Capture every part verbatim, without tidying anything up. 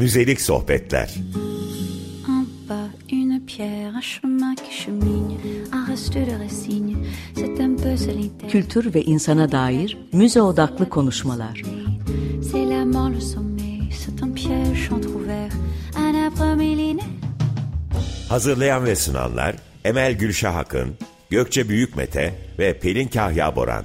Müzelik Sohbetler. Un pas, une pierre, un chemin qui chemine, un reste de racine, c'est un peu solitaire. Kültür ve insana dair müze odaklı konuşmalar. C'est la mort, le sommet, c'est un piège entrouvert, un arbre millénaire. Hazırlayan ve sunanlar Emel Gülşah Akın, Gökçe Büyükmete ve Pelin Kahya Boran.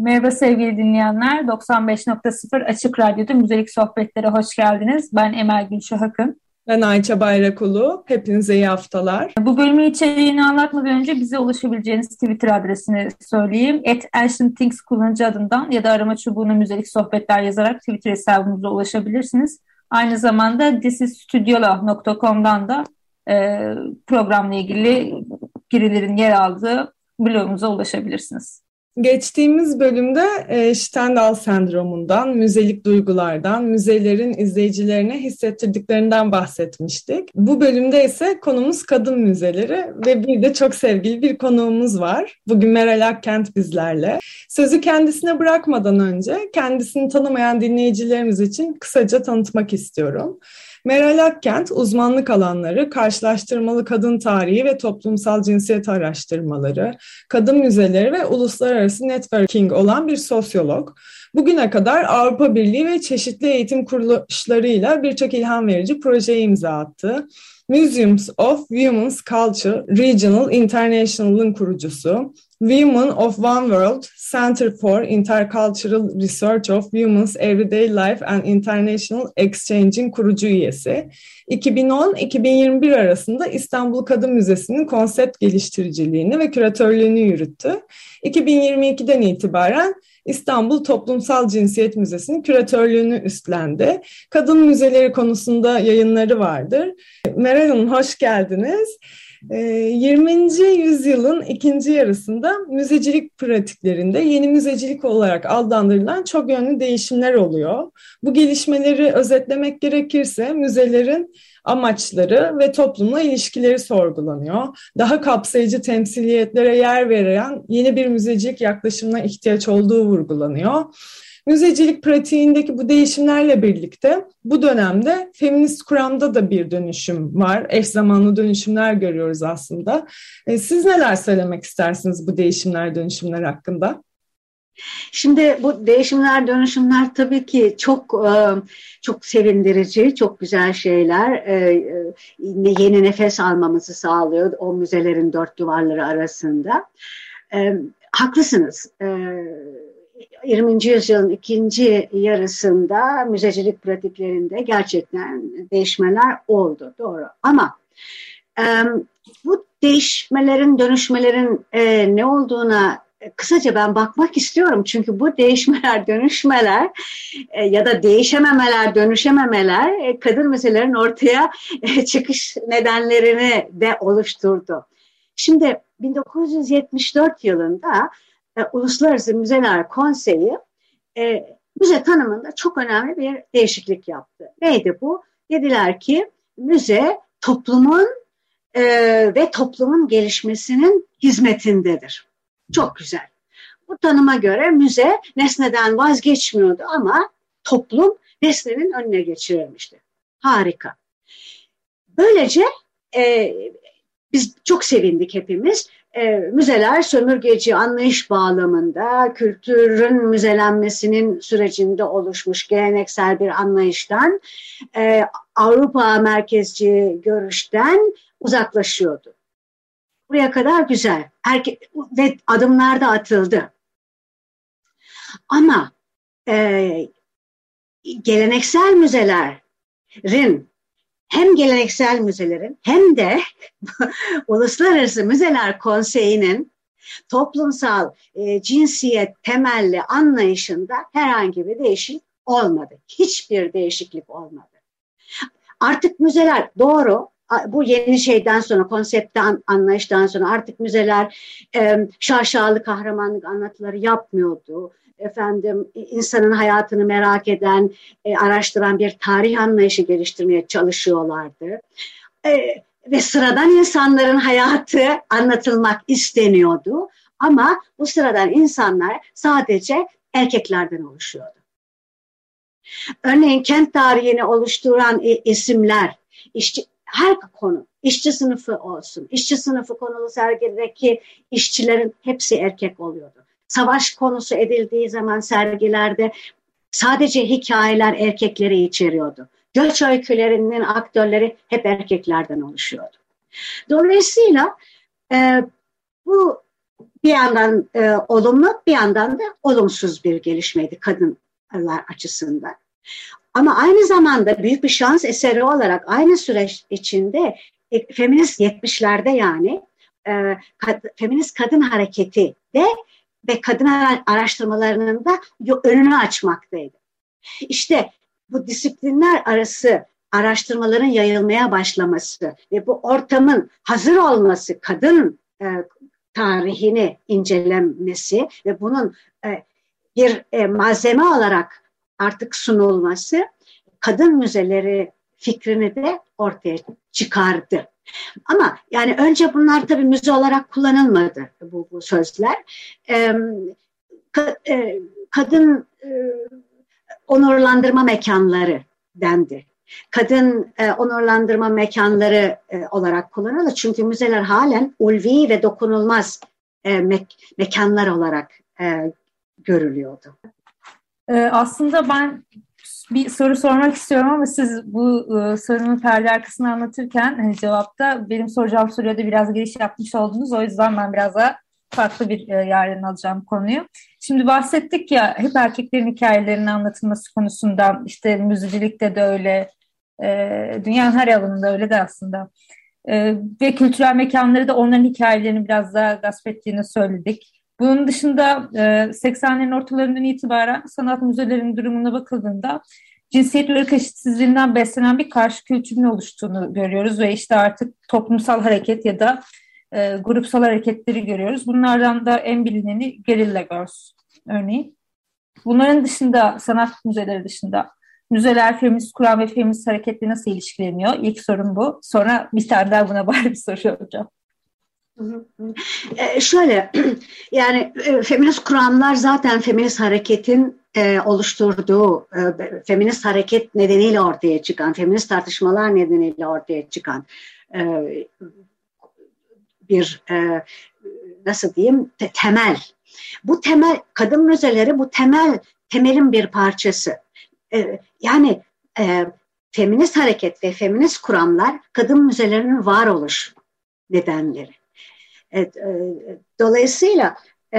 Merhaba sevgili dinleyenler, doksan beş nokta sıfır Açık Radyo'da Müzelik Sohbetler'e hoş geldiniz. Ben Emel Gülşah Akın. Ben Ayça Bayrakolu. Hepinize iyi haftalar. Bu bölümün içeriğini anlatmadan önce bize ulaşabileceğiniz Twitter adresini söyleyeyim. et elsintings kullanıcı adından ya da arama çubuğuna Müzelik Sohbetler yazarak Twitter hesabımıza ulaşabilirsiniz. Aynı zamanda this is studiola nokta com'dan da e, programla ilgili girilerin yer aldığı blogumuza ulaşabilirsiniz. Geçtiğimiz bölümde e, Stendhal sendromundan, müzelik duygulardan, müzelerin izleyicilerine hissettirdiklerinden bahsetmiştik. Bu bölümde ise konumuz kadın müzeleri ve bir de çok sevgili bir konuğumuz var. Bugün Meral Akkent bizlerle. Sözü kendisine bırakmadan önce kendisini tanımayan dinleyicilerimiz için kısaca tanıtmak istiyorum. Meral Akkent, uzmanlık alanları, karşılaştırmalı kadın tarihi ve toplumsal cinsiyet araştırmaları, kadın müzeleri ve uluslararası networking olan bir sosyolog. Bugüne kadar Avrupa Birliği ve çeşitli eğitim kuruluşlarıyla birçok ilham verici projeye imza attı. Museums of Women's Culture Regional International'ın kurucusu, Women of One World, Center for Intercultural Research of Women's Everyday Life and International Exchange'in kurucu üyesi, iki bin on - iki bin yirmi bir arasında İstanbul Kadın Müzesi'nin konsept geliştiriciliğini ve küratörlüğünü yürüttü. iki bin yirmi ikiden itibaren İstanbul Toplumsal Cinsiyet Müzesi'nin küratörlüğünü üstlendi. Kadın müzeleri konusunda yayınları vardır. Meral Hanım, hoş geldiniz. yirminci yüzyılın ikinci yarısında müzecilik pratiklerinde yeni müzecilik olarak adlandırılan çok yönlü değişimler oluyor. Bu gelişmeleri özetlemek gerekirse müzelerin amaçları ve toplumla ilişkileri sorgulanıyor. Daha kapsayıcı temsiliyetlere yer veren yeni bir müzecilik yaklaşımına ihtiyaç olduğu vurgulanıyor. Müzecilik pratiğindeki bu değişimlerle birlikte bu dönemde feminist kuramda da bir dönüşüm var. Eş zamanlı dönüşümler görüyoruz aslında. Siz neler söylemek istersiniz bu değişimler, dönüşümler hakkında? Şimdi bu değişimler, dönüşümler tabii ki çok çok sevindirici, çok güzel şeyler. Yeni nefes almamızı sağlıyor o müzelerin dört duvarları arasında. Haklısınız. yirminci yüzyılın ikinci yarısında müzecilik pratiklerinde gerçekten değişmeler oldu, doğru. Ama e, bu değişmelerin, dönüşmelerin e, ne olduğuna e, kısaca ben bakmak istiyorum. Çünkü bu değişmeler, dönüşmeler e, ya da değişememeler, dönüşememeler e, kadın müzelerin ortaya e, çıkış nedenlerini de oluşturdu. Şimdi bin dokuz yüz yetmiş dört yılında Uluslararası Müzeler Konseyi e, müze tanımında çok önemli bir değişiklik yaptı. Neydi bu? Dediler ki müze toplumun e, ve toplumun gelişmesinin hizmetindedir. Çok güzel. Bu tanıma göre müze nesneden vazgeçmiyordu ama toplum nesnenin önüne geçirilmişti. Harika. Böylece e, biz çok sevindik hepimiz. E, müzeler sömürgeci anlayış bağlamında kültürün müzelenmesinin sürecinde oluşmuş geleneksel bir anlayıştan, e, Avrupa merkezci görüşten uzaklaşıyordu. Buraya kadar güzel. Erke- ve adımlar da atıldı. Ama e, geleneksel müzelerin Hem geleneksel müzelerin hem de Uluslararası Müzeler Konseyi'nin toplumsal e, cinsiyet temelli anlayışında herhangi bir değişiklik olmadı. Hiçbir değişiklik olmadı. Artık müzeler, doğru, bu yeni şeyden sonra, konseptten, anlayıştan sonra artık müzeler e, şaşalı kahramanlık anlatıları yapmıyordu. Efendim, insanın hayatını merak eden, e, araştıran bir tarih anlayışı geliştirmeye çalışıyorlardı. E, ve sıradan insanların hayatı anlatılmak isteniyordu. Ama bu sıradan insanlar sadece erkeklerden oluşuyordu. Örneğin kent tarihini oluşturan isimler, işçi, her konu, işçi sınıfı olsun, işçi sınıfı konulu sergideki işçilerin hepsi erkek oluyordu. Savaş konusu edildiği zaman sergilerde sadece hikayeler erkekleri içeriyordu. Göç öykülerinin aktörleri hep erkeklerden oluşuyordu. Dolayısıyla e, bu bir yandan e, olumlu, bir yandan da olumsuz bir gelişmeydi kadınlar açısından. Ama aynı zamanda büyük bir şans eseri olarak aynı süreç içinde e, feminist yetmişlerde yani e, kad, feminist kadın hareketi de ve kadın araştırmalarının da önünü açmaktaydı. İşte bu disiplinler arası araştırmaların yayılmaya başlaması ve bu ortamın hazır olması, kadın e, tarihini incelenmesi ve bunun e, bir e, malzeme olarak artık sunulması kadın müzeleri fikrini de ortaya çıkardı. Ama yani önce bunlar tabii müze olarak kullanılmadı bu, bu sözler. E, ka, e, kadın e, onurlandırma mekanları dendi. Kadın e, onurlandırma mekanları e, olarak kullanılır. Çünkü müzeler halen ulvi ve dokunulmaz e, me- mekanlar olarak e, görülüyordu. Ee, aslında ben bir soru sormak istiyorum ama siz bu e, sorunun perde arkasını anlatırken hani cevapta benim soracağım soruya da biraz giriş yapmış oldunuz. O yüzden ben biraz daha farklı bir e, yerden alacağım konuyu. Şimdi bahsettik ya hep erkeklerin hikayelerinin anlatılması konusundan, işte müzecilikte de öyle, e, dünyanın her alanında öyle de aslında. E, ve kültürel mekanları da onların hikayelerini biraz daha gasp ettiğini söyledik. Bunun dışında e, seksenlerin ortalarından itibaren sanat müzelerinin durumuna bakıldığında cinsiyet ve ırk eşitsizliğinden beslenen bir karşı kültürün oluştuğunu görüyoruz ve işte artık toplumsal hareket ya da e, grupsal hareketleri görüyoruz. Bunlardan da en bilineni Guerrilla Girls örneği. Bunların dışında, sanat müzeleri dışında müzeler feminist kuram ve feminist hareketle nasıl ilişkileniyor? İlk sorum bu. Sonra bir tane daha buna bari bir soru soracağım. E, şöyle yani e, feminist kuramlar zaten feminist hareketin e, oluşturduğu e, feminist hareket nedeniyle ortaya çıkan, feminist tartışmalar nedeniyle ortaya çıkan e, bir e, nasıl diyeyim te- temel. Bu temel, kadın müzeleri bu temel temelin bir parçası. E, yani e, feminist hareket ve feminist kuramlar kadın müzelerinin varoluş nedenleri. Evet, e, dolayısıyla e,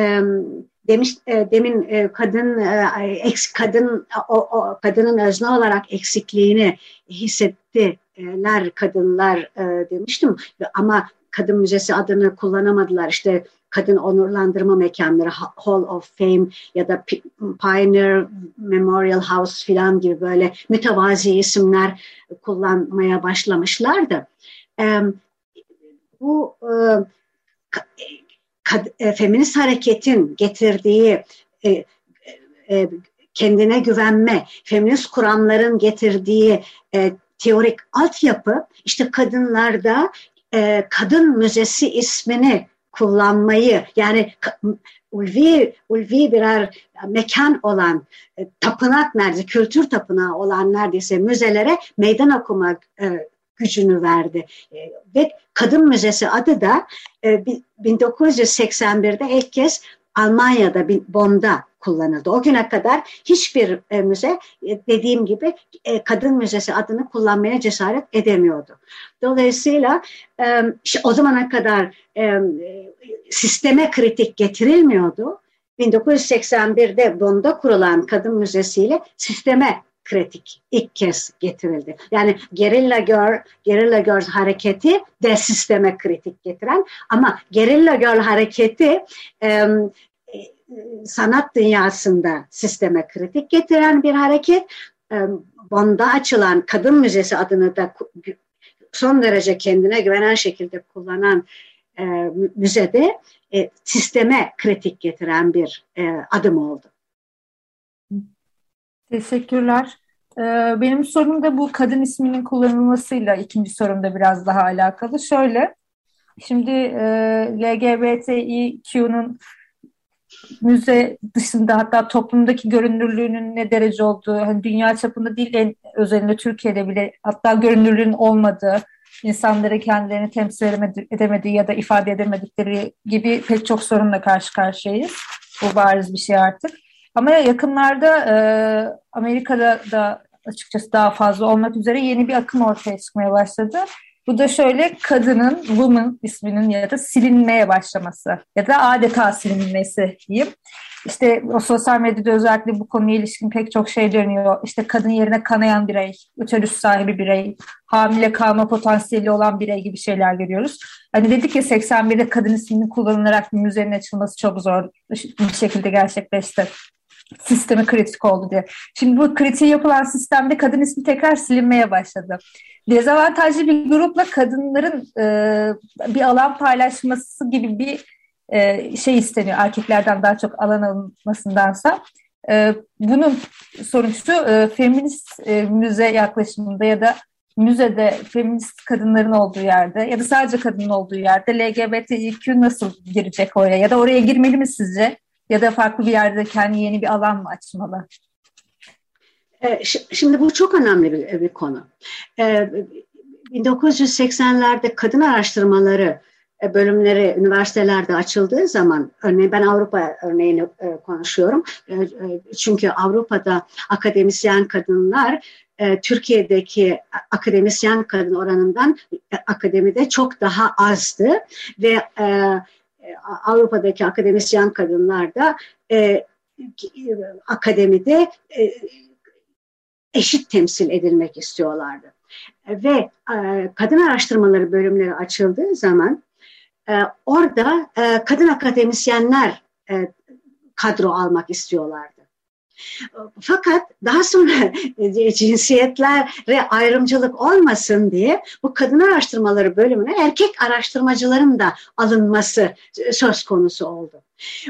demiş e, demin e, kadın e, eks kadın o, o kadının özne olarak eksikliğini hissettiler kadınlar e, demiştim ama kadın müzesi adını kullanamadılar. İşte kadın onurlandırma mekanları, Hall of Fame ya da Pioneer Memorial House filan gibi böyle mütevazi isimler kullanmaya başlamışlardı. E, bu e, feminist hareketin getirdiği e, e, kendine güvenme, feminist kuramların getirdiği e, teorik altyapı işte kadınlarda e, kadın müzesi ismini kullanmayı, yani ulvi, ulvi birer mekan olan, e, tapınak neredeyse, kültür tapınağı olan neredeyse müzelere meydan okumak e, gücünü verdi. Ve Kadın Müzesi adı da bin dokuz yüz seksen birde ilk kez Almanya'da Bonn'da kullanıldı. O güne kadar hiçbir müze dediğim gibi Kadın Müzesi adını kullanmaya cesaret edemiyordu. Dolayısıyla işte o zamana kadar sisteme kritik getirilmiyordu. bin dokuz yüz seksen birde Bonn'da kurulan Kadın Müzesi ile sisteme kritik ilk kez getirildi. Yani Guerrilla Girl, Guerrilla Girls hareketi de sisteme kritik getiren ama Guerrilla Girl hareketi e, sanat dünyasında sisteme kritik getiren bir hareket. E, Bonn'da açılan Kadın Müzesi adını da son derece kendine güvenen şekilde kullanan e, müzede e, sisteme kritik getiren bir e, adım oldu. Teşekkürler. Benim sorum da bu kadın isminin kullanılmasıyla ikinci sorum da biraz daha alakalı. Şöyle, şimdi L G B T İ Q'nun müze dışında hatta toplumdaki görünürlüğünün ne derece olduğu, hani dünya çapında değil en özelinde Türkiye'de bile hatta görünürlüğün olmadığı, insanlara kendilerini temsil edemediği ya da ifade edemedikleri gibi pek çok sorunla karşı karşıyayız. Bu bariz bir şey artık. Ama yakınlarda e, Amerika'da da açıkçası daha fazla olmak üzere yeni bir akım ortaya çıkmaya başladı. Bu da şöyle, kadının woman isminin ya da silinmeye başlaması ya da adeta silinmesi diyeyim. İşte o sosyal medyada özellikle bu konuya ilişkin pek çok şey dönüyor. İşte kadın yerine kanayan birey, uterus sahibi birey, hamile kalma potansiyeli olan birey gibi şeyler görüyoruz. Hani dedik ya seksen birde kadın isminin kullanılarak müzenin açılması çok zor bir şekilde gerçekleşti. Sistemi kritik oldu diye. Şimdi bu kritiği yapılan sistemde kadın ismi tekrar silinmeye başladı. Dezavantajlı bir grupla kadınların e, bir alan paylaşması gibi bir e, şey isteniyor. Erkeklerden daha çok alan alınmasındansa. E, bunun sonucu e, feminist e, müze yaklaşımında ya da müzede feminist kadınların olduğu yerde ya da sadece kadının olduğu yerde L G B T İ Q nasıl girecek oraya ya da oraya girmeli mi sizce? Ya da farklı bir yerde kendi yeni bir alan mı açmalı? Şimdi bu çok önemli bir, bir konu. bin dokuz yüz seksenlerde kadın araştırmaları bölümleri üniversitelerde açıldığı zaman, örneğin ben Avrupa örneğini konuşuyorum. Çünkü Avrupa'da akademisyen kadınlar Türkiye'deki akademisyen kadın oranından akademide çok daha azdı ve Avrupa'daki akademisyen kadınlar da e, akademide e, eşit temsil edilmek istiyorlardı. Ve e, kadın araştırmaları bölümleri açıldığı zaman e, orada e, kadın akademisyenler e, kadro almak istiyorlardı. Fakat daha sonra cinsiyetlere ayrımcılık olmasın diye bu kadın araştırmaları bölümüne erkek araştırmacıların da alınması söz konusu oldu.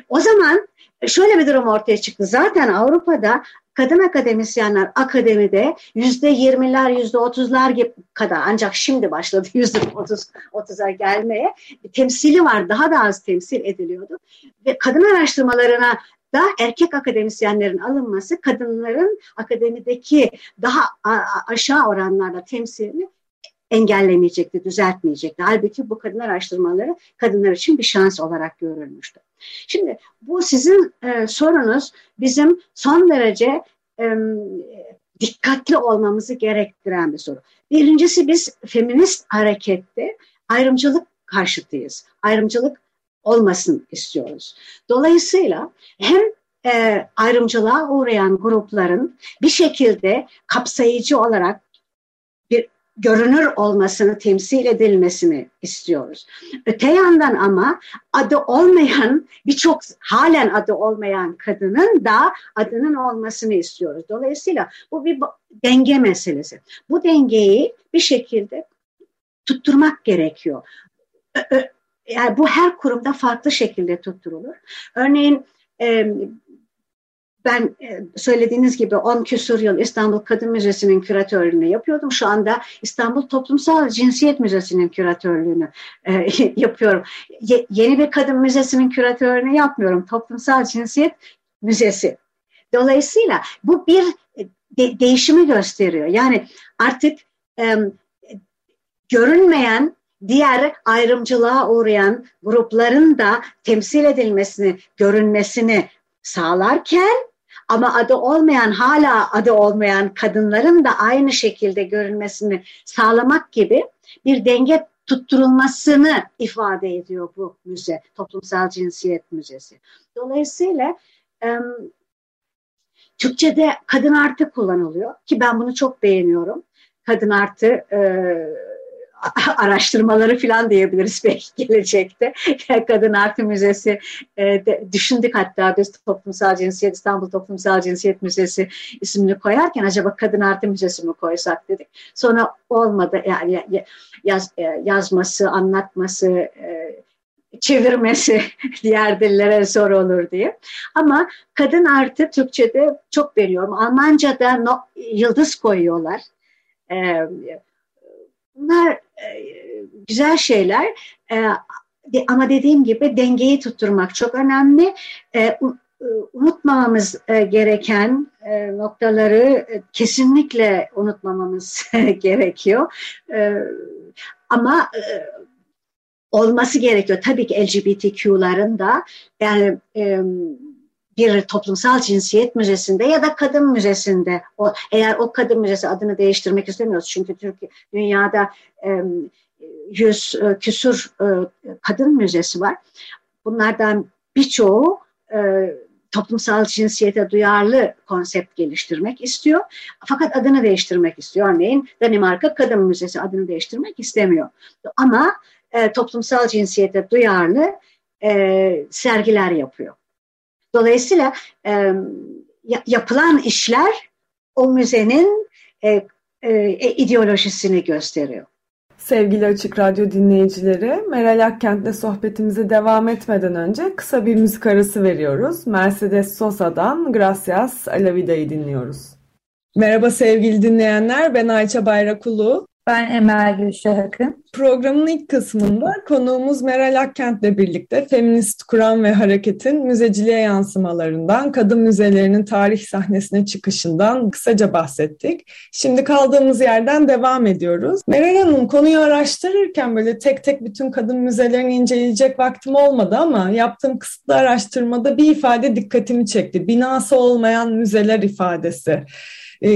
O zaman şöyle bir durum ortaya çıktı. Zaten Avrupa'da kadın akademisyenler akademide yüzde yirmiler yüzde otuzlar gibi kadar, ancak şimdi başladı yüzde otuz otuza gelmeye, temsili var, daha da az temsil ediliyordu. Ve kadın araştırmalarına da erkek akademisyenlerin alınması kadınların akademideki daha aşağı oranlarda temsilini engellemeyecekti, düzeltmeyecekti. Halbuki bu kadın araştırmaları kadınlar için bir şans olarak görülmüştü. Şimdi bu sizin e, sorunuz bizim son derece e, dikkatli olmamızı gerektiren bir soru. Birincisi, biz feminist harekette ayrımcılık karşıtıyız. Ayrımcılık olmasın istiyoruz. Dolayısıyla hem e, ayrımcılığa uğrayan grupların bir şekilde kapsayıcı olarak bir görünür olmasını, temsil edilmesini istiyoruz. Öte yandan ama adı olmayan, birçok halen adı olmayan kadının da adının olmasını istiyoruz. Dolayısıyla bu bir denge meselesi. Bu dengeyi bir şekilde tutturmak gerekiyor. Ö- ö- Yani bu her kurumda farklı şekilde tutturulur. Örneğin ben söylediğiniz gibi on küsur yıl İstanbul Kadın Müzesi'nin küratörlüğünü yapıyordum. Şu anda İstanbul Toplumsal Cinsiyet Müzesi'nin küratörlüğünü yapıyorum. Yeni bir kadın müzesinin küratörlüğünü yapmıyorum. Toplumsal Cinsiyet Müzesi. Dolayısıyla bu bir de- değişimi gösteriyor. Yani artık görünmeyen, diğer ayrımcılığa uğrayan grupların da temsil edilmesini, görünmesini sağlarken ama adı olmayan, hala adı olmayan kadınların da aynı şekilde görünmesini sağlamak gibi bir denge tutturulmasını ifade ediyor bu müze, Toplumsal Cinsiyet Müzesi. Dolayısıyla Türkçe'de kadın artı kullanılıyor ki ben bunu çok beğeniyorum. Kadın artı araştırmaları falan diyebiliriz belki gelecekte. Kadın Artı Müzesi de düşündük, hatta biz Toplumsal Cinsiyet, İstanbul Toplumsal Cinsiyet Müzesi ismini koyarken acaba Kadın Artı Müzesi mi koysak dedik. Sonra olmadı. Yani yaz, yazması, anlatması, çevirmesi diğer dillere zor olur diye. Ama Kadın Artı Türkçe'de çok veriyorum. Almanca'da no, yıldız koyuyorlar. Bunlar güzel şeyler. ama dediğim gibi dengeyi tutturmak çok önemli. E, unutmamamız gereken noktaları kesinlikle unutmamamız gerekiyor. Ama olması gerekiyor. Tabii ki L G B T Q'ların da yani bir toplumsal cinsiyet müzesinde ya da kadın müzesinde, o, eğer o kadın müzesi adını değiştirmek istemiyoruz çünkü Türkiye, dünyada yüz küsur kadın müzesi var. Bunlardan birçoğu E, toplumsal cinsiyete duyarlı konsept geliştirmek istiyor. Fakat adını değiştirmek istiyor. Örneğin Danimarka Kadın Müzesi adını değiştirmek istemiyor. Ama e, toplumsal cinsiyete duyarlı e, sergiler yapıyor. Dolayısıyla e, yapılan işler o müzenin e, e, ideolojisini gösteriyor. Sevgili Açık Radyo dinleyicileri, Meral Akkent'le sohbetimize devam etmeden önce kısa bir müzik arası veriyoruz. Mercedes Sosa'dan Gracias a la Vida'yı dinliyoruz. Merhaba sevgili dinleyenler, ben Ayça Bayrakolu. Ben Emel Gülşah Akın. Programın ilk kısmında konuğumuz Meral Akkent'le birlikte feminist kuram ve hareketin müzeciliğe yansımalarından, kadın müzelerinin tarih sahnesine çıkışından kısaca bahsettik. Şimdi kaldığımız yerden devam ediyoruz. Meral Hanım, konuyu araştırırken böyle tek tek bütün kadın müzelerini inceleyecek vaktim olmadı ama yaptığım kısıtlı araştırmada bir ifade dikkatimi çekti. Binası olmayan müzeler ifadesi.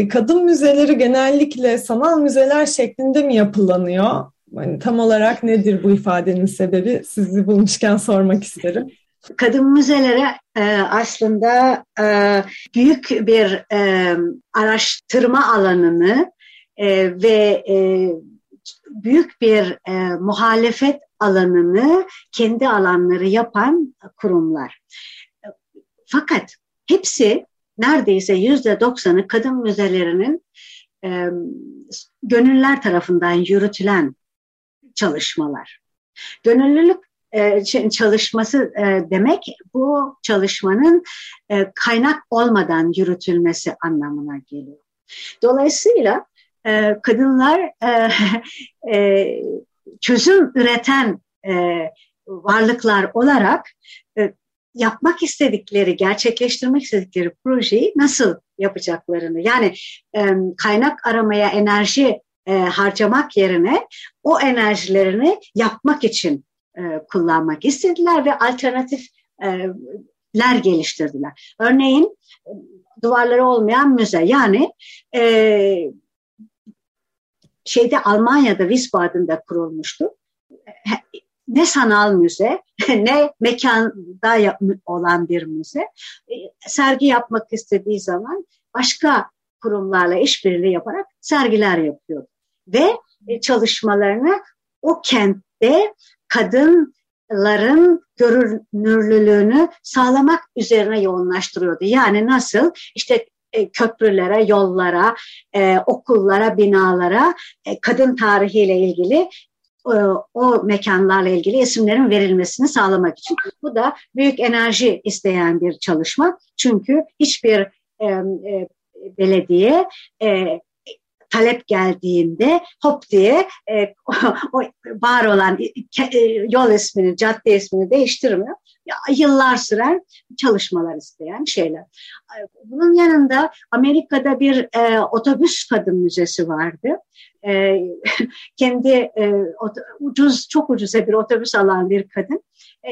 Kadın müzeleri genellikle sanal müzeler şeklinde mi yapılanıyor? Yani tam olarak nedir bu ifadenin sebebi? Sizi bulmuşken sormak isterim. Kadın müzeleri aslında büyük bir araştırma alanını ve büyük bir muhalefet alanını kendi alanları yapan kurumlar. Fakat hepsi neredeyse yüzde doksanı kadın müzelerinin e, gönüllüler tarafından yürütülen çalışmalar. Gönüllülük e, çalışması e, demek bu çalışmanın e, kaynak olmadan yürütülmesi anlamına geliyor. Dolayısıyla e, kadınlar e, e, çözüm üreten e, varlıklar olarak e, yapmak istedikleri, gerçekleştirmek istedikleri projeyi nasıl yapacaklarını, yani e, kaynak aramaya enerji e, harcamak yerine o enerjilerini yapmak için e, kullanmak istediler ve alternatifler geliştirdiler. Örneğin duvarları olmayan müze, yani e, şeyde Almanya'da Wiesbaden'da kurulmuştu. Ne sanal müze, ne mekanda olan bir müze. Sergi yapmak istediği zaman başka kurumlarla işbirliği yaparak sergiler yapıyor. Ve çalışmalarını o kentte kadınların görünürlülüğünü sağlamak üzerine yoğunlaştırıyordu. Yani nasıl? İşte köprülere, yollara, okullara, binalara kadın tarihiyle ilgili O, o mekanlarla ilgili isimlerin verilmesini sağlamak için. Bu da büyük enerji isteyen bir çalışma. Çünkü hiçbir e, e, belediye e, talep geldiğinde hop diye e, o, var olan e, yol ismini, cadde ismini değiştirmiyor. Ya, yıllar süren çalışmalar isteyen şeyler. Bunun yanında Amerika'da bir e, otobüs kadın müzesi vardı. E, kendi e, ucuz, çok ucuza bir otobüs alan bir kadın e,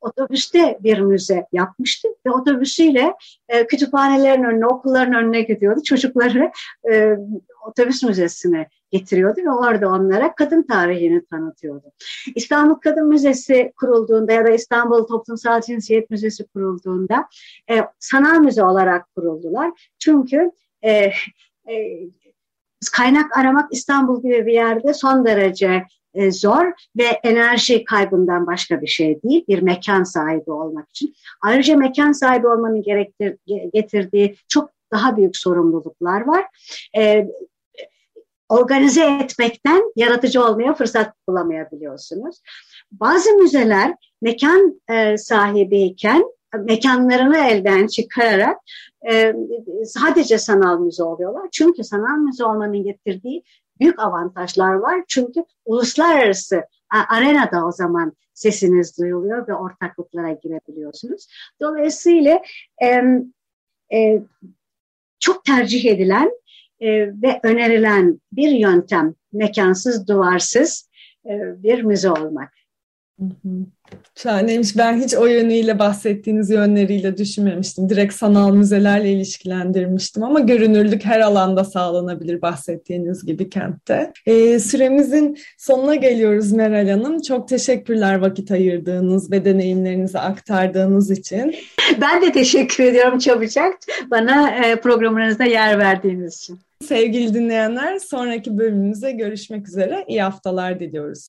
otobüste bir müze yapmıştı ve otobüsüyle e, kütüphanelerin önüne, okulların önüne gidiyordu. Çocukları e, otobüs müzesine getiriyordu ve orada onlara kadın tarihini tanıtıyordu. İstanbul Kadın Müzesi kurulduğunda ya da İstanbul Toplumsal Cinsiyet Müzesi kurulduğunda e, sanal müze olarak kuruldular. Çünkü e, e, kaynak aramak İstanbul gibi bir yerde son derece e, zor ve enerji kaybından başka bir şey değil, bir mekan sahibi olmak için. Ayrıca mekan sahibi olmanın gerektir, getirdiği çok daha büyük sorumluluklar var. E, organize etmekten yaratıcı olmaya fırsat bulamayabiliyorsunuz. Bazı müzeler mekan e, sahibiyken mekanlarını elden çıkararak e, sadece sanal müze oluyorlar. Çünkü sanal müze olmanın getirdiği büyük avantajlar var. Çünkü uluslararası arenada o zaman sesiniz duyuluyor ve ortaklıklara girebiliyorsunuz. Dolayısıyla e, e, çok tercih edilen e, ve önerilen bir yöntem mekansız, duvarsız e, bir müze olmak. Hı hı. Şahaneymiş. Ben hiç o yönüyle, bahsettiğiniz yönleriyle düşünmemiştim. Direkt sanal müzelerle ilişkilendirmiştim ama görünürlük her alanda sağlanabilir, bahsettiğiniz gibi kentte. Ee, süremizin sonuna geliyoruz Meral Hanım. Çok teşekkürler vakit ayırdığınız ve deneyimlerinizi aktardığınız için. Ben de teşekkür ediyorum çabucak bana programınızda yer verdiğiniz için. Sevgili dinleyenler, sonraki bölümümüzde görüşmek üzere. İyi haftalar diliyoruz.